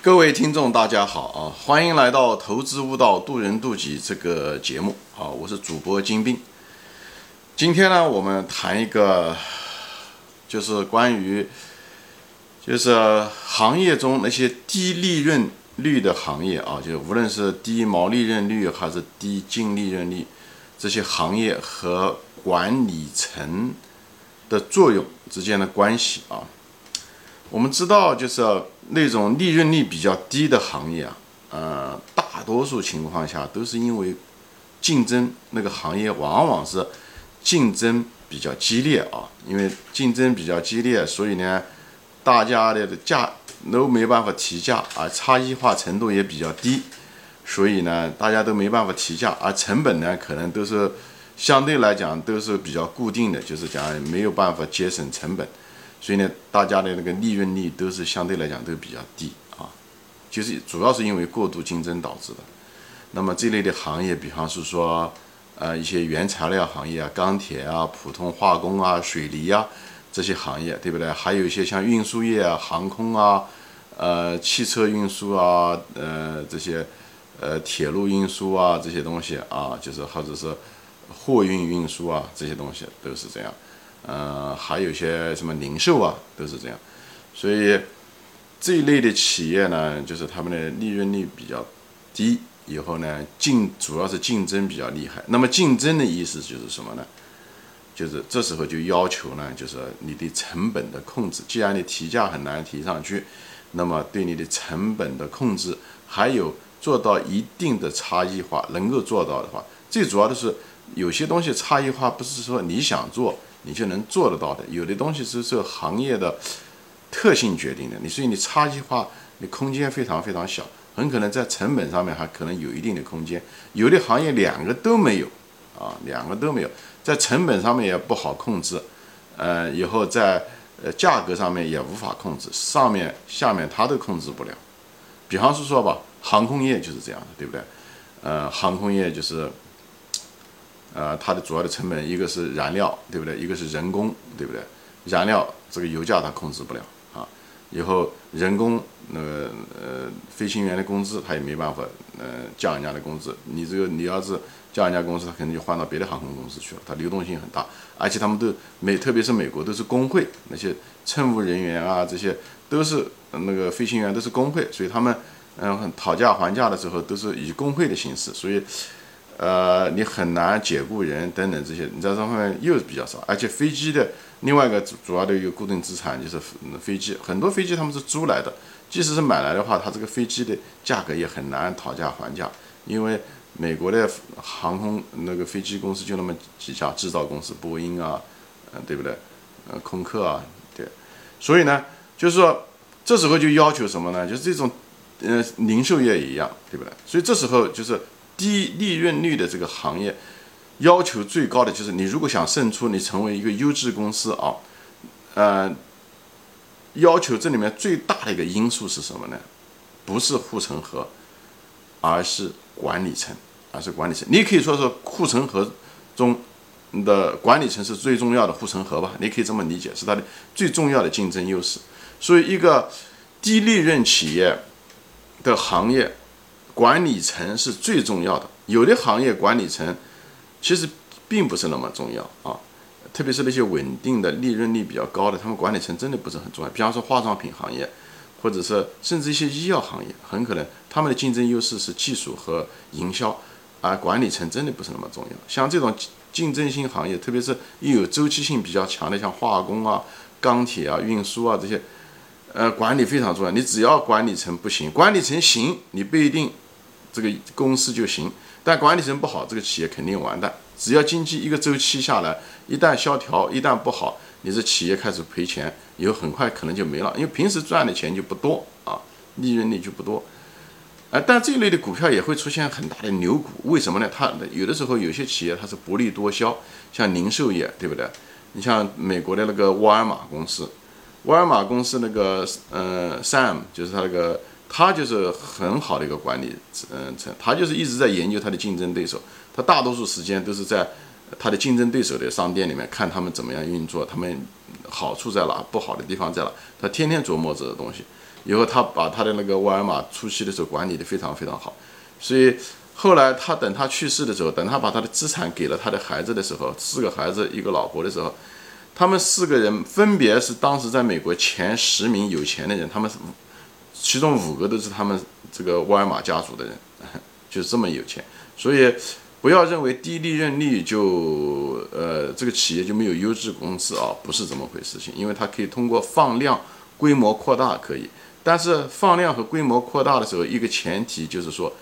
各位听众大家好啊，欢迎来到投资悟道渡人渡己这个节目啊，我是主播金兵。今天呢，我们谈一个就是关于就是行业中那些低利润率的行业啊，就是无论是低毛利润率还是低净利润率这些行业和管理层的作用之间的关系啊。我们知道就是那种利润率比较低的行业啊，大多数情况下都是因为竞争，那个行业往往是竞争比较激烈啊，因为竞争比较激烈，所以呢大家的价都没办法提价啊，差异化程度也比较低，所以呢大家都没办法提价，而成本呢可能都是相对来讲都是比较固定的，就是讲没有办法节省成本，所以呢，大家的那个利润率都是相对来讲都比较低啊，就是主要是因为过度竞争导致的。那么这类的行业，比方是说，一些原材料行业啊、钢铁啊、普通化工啊、水泥啊这些行业，对不对？还有一些像运输业啊、航空啊、汽车运输啊、这些铁路运输啊这些东西啊，就是或者是货运输啊这些东西都是这样。还有一些什么零售啊都是这样，所以这一类的企业呢，就是他们的利润率比较低，以后呢主要是竞争比较厉害。那么竞争的意思就是什么呢？就是这时候就要求呢，就是你对成本的控制，既然你提价很难提上去，那么对你的成本的控制，还有做到一定的差异化，能够做到的话，最主要的是有些东西差异化不是说你想做你就能做得到的，有的东西是受行业的特性决定的，所以你差异化你空间非常非常小，很可能在成本上面还可能有一定的空间，有的行业两个都没有啊，两个都没有，在成本上面也不好控制，以后在价格上面也无法控制，上面下面它都控制不了。比方说吧，航空业就是这样的，对不对？航空业就是它的主要的成本，一个是燃料，对不对？一个是人工，对不对？燃料这个油价它控制不了啊，以后人工飞行员的工资它也没办法降人家的工资，你要是降人家工资，它肯定就换到别的航空公司去了，它流动性很大，而且他们都特别是美国都是工会，那些乘务人员啊这些都是那个飞行员都是工会，所以他们讨价还价的时候都是以工会的形式，所以。你很难解雇人等等这些，你在这方面又比较少，而且飞机的另外一个主要的一个固定资产就是飞机，很多飞机他们是租来的，即使是买来的话，它这个飞机的价格也很难讨价还价，因为美国的航空那个飞机公司就那么几家制造公司，波音啊，对不对？空客啊，对，所以呢，就是说这时候就要求什么呢？就是这种，零售业也一样，对不对？所以这时候就是。低利润率的这个行业，要求最高的就是你如果想胜出，你成为一个优质公司啊，要求这里面最大的一个因素是什么呢？不是护城河，而是管理层。你可以说是护城河中的管理层是最重要的护城河吧，你可以这么理解，是它的最重要的竞争优势。所以，一个低利润企业的行业。管理层是最重要的，有的行业管理层其实并不是那么重要啊，特别是那些稳定的利润率比较高的，他们管理层真的不是很重要。比方说化妆品行业，或者是甚至一些医药行业，很可能他们的竞争优势是技术和营销，而管理层真的不是那么重要。像这种竞争性行业，特别是又有周期性比较强的，像化工啊、钢铁啊、运输啊这些，管理非常重要。你只要管理层不行，管理层行，你不一定。这个公司就行，但管理层不好，这个企业肯定完蛋。只要经济一个周期下来，一旦萧条，一旦不好，你这企业开始赔钱，以后很快可能就没了，因为平时赚的钱就不多啊，利润率就不多。但这一类的股票也会出现很大的牛股，为什么呢？它有的时候有些企业它是薄利多销，像零售业，对不对？你像美国的那个沃尔玛公司，那个Sam 就是它那个。他就是很好的一个管理层，他就是一直在研究他的竞争对手，他大多数时间都是在他的竞争对手的商店里面看他们怎么样运作，他们好处在哪，不好的地方在哪，他天天琢磨这个东西。以后他把他的那个沃尔玛初期的时候管理的非常非常好，所以后来他等他去世的时候，等他把他的资产给了他的孩子的时候，4个孩子1个老婆的时候，他们4个人分别是当时在美国前10名有钱的人，他们其中5个都是他们这个沃尔玛家族的人，就是这么有钱。所以不要认为低利润率就这个企业就没有优质公司啊，不是这么回事情，因为它可以通过放量规模扩大可以，但是放量和规模扩大的时候，一个前提就是说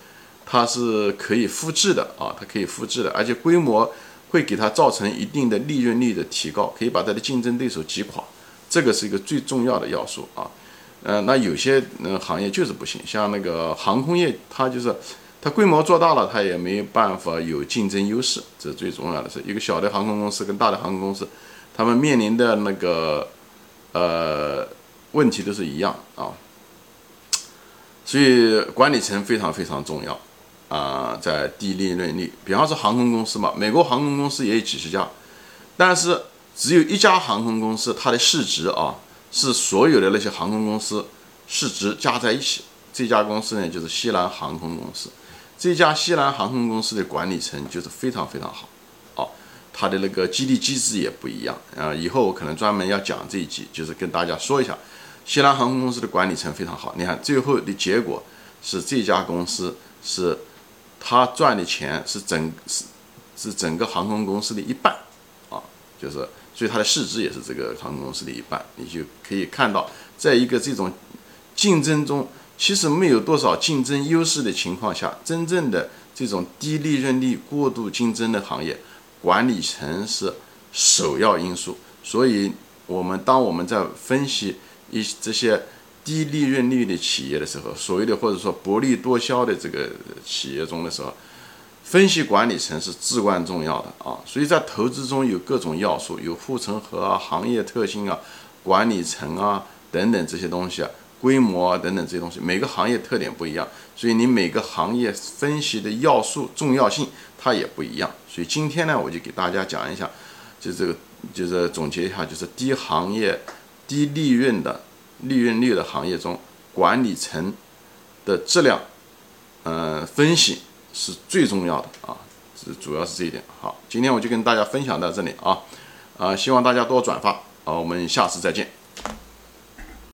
它是可以复制的啊，它可以复制的，而且规模会给它造成一定的利润率的提高，可以把它的竞争对手击垮，这个是一个最重要的要素啊。那有些行业就是不行，像那个航空业，它就是它规模做大了，它也没有办法有竞争优势，这最重要的是一个小的航空公司跟大的航空公司，他们面临的那个问题都是一样啊。所以管理层非常非常重要啊，在低利润率，比方说航空公司嘛，美国航空公司也有几10家，但是只有1家航空公司它的市值啊是所有的那些航空公司市值加在一起，这家公司呢就是西南航空公司。这家西南航空公司的管理层就是非常非常好啊，它的那个激励机制也不一样啊，以后我可能专门要讲这一集，就是跟大家说一下西南航空公司的管理层非常好。你看最后的结果是这家公司是他赚的钱是整个航空公司的1半啊，就是所以它的市值也是这个航空公司的1半，你就可以看到在一个这种竞争中，其实没有多少竞争优势的情况下，真正的这种低利润率过度竞争的行业，管理层是首要因素。所以当我们在分析这些低利润率的企业的时候，所谓的或者说薄利多销的这个企业中的时候，分析管理层是至关重要的啊。所以在投资中有各种要素，有护城河啊、行业特性啊、管理层啊等等这些东西啊，规模啊等等这些东西，每个行业特点不一样，所以你每个行业分析的要素重要性它也不一样。所以今天呢，我就给大家讲一下，就是总结一下，就是低利润的利润率的行业中，管理层的质量分析是最重要的啊，主要是这一点。好，今天我就跟大家分享到这里啊，希望大家多转发啊，我们下次再见。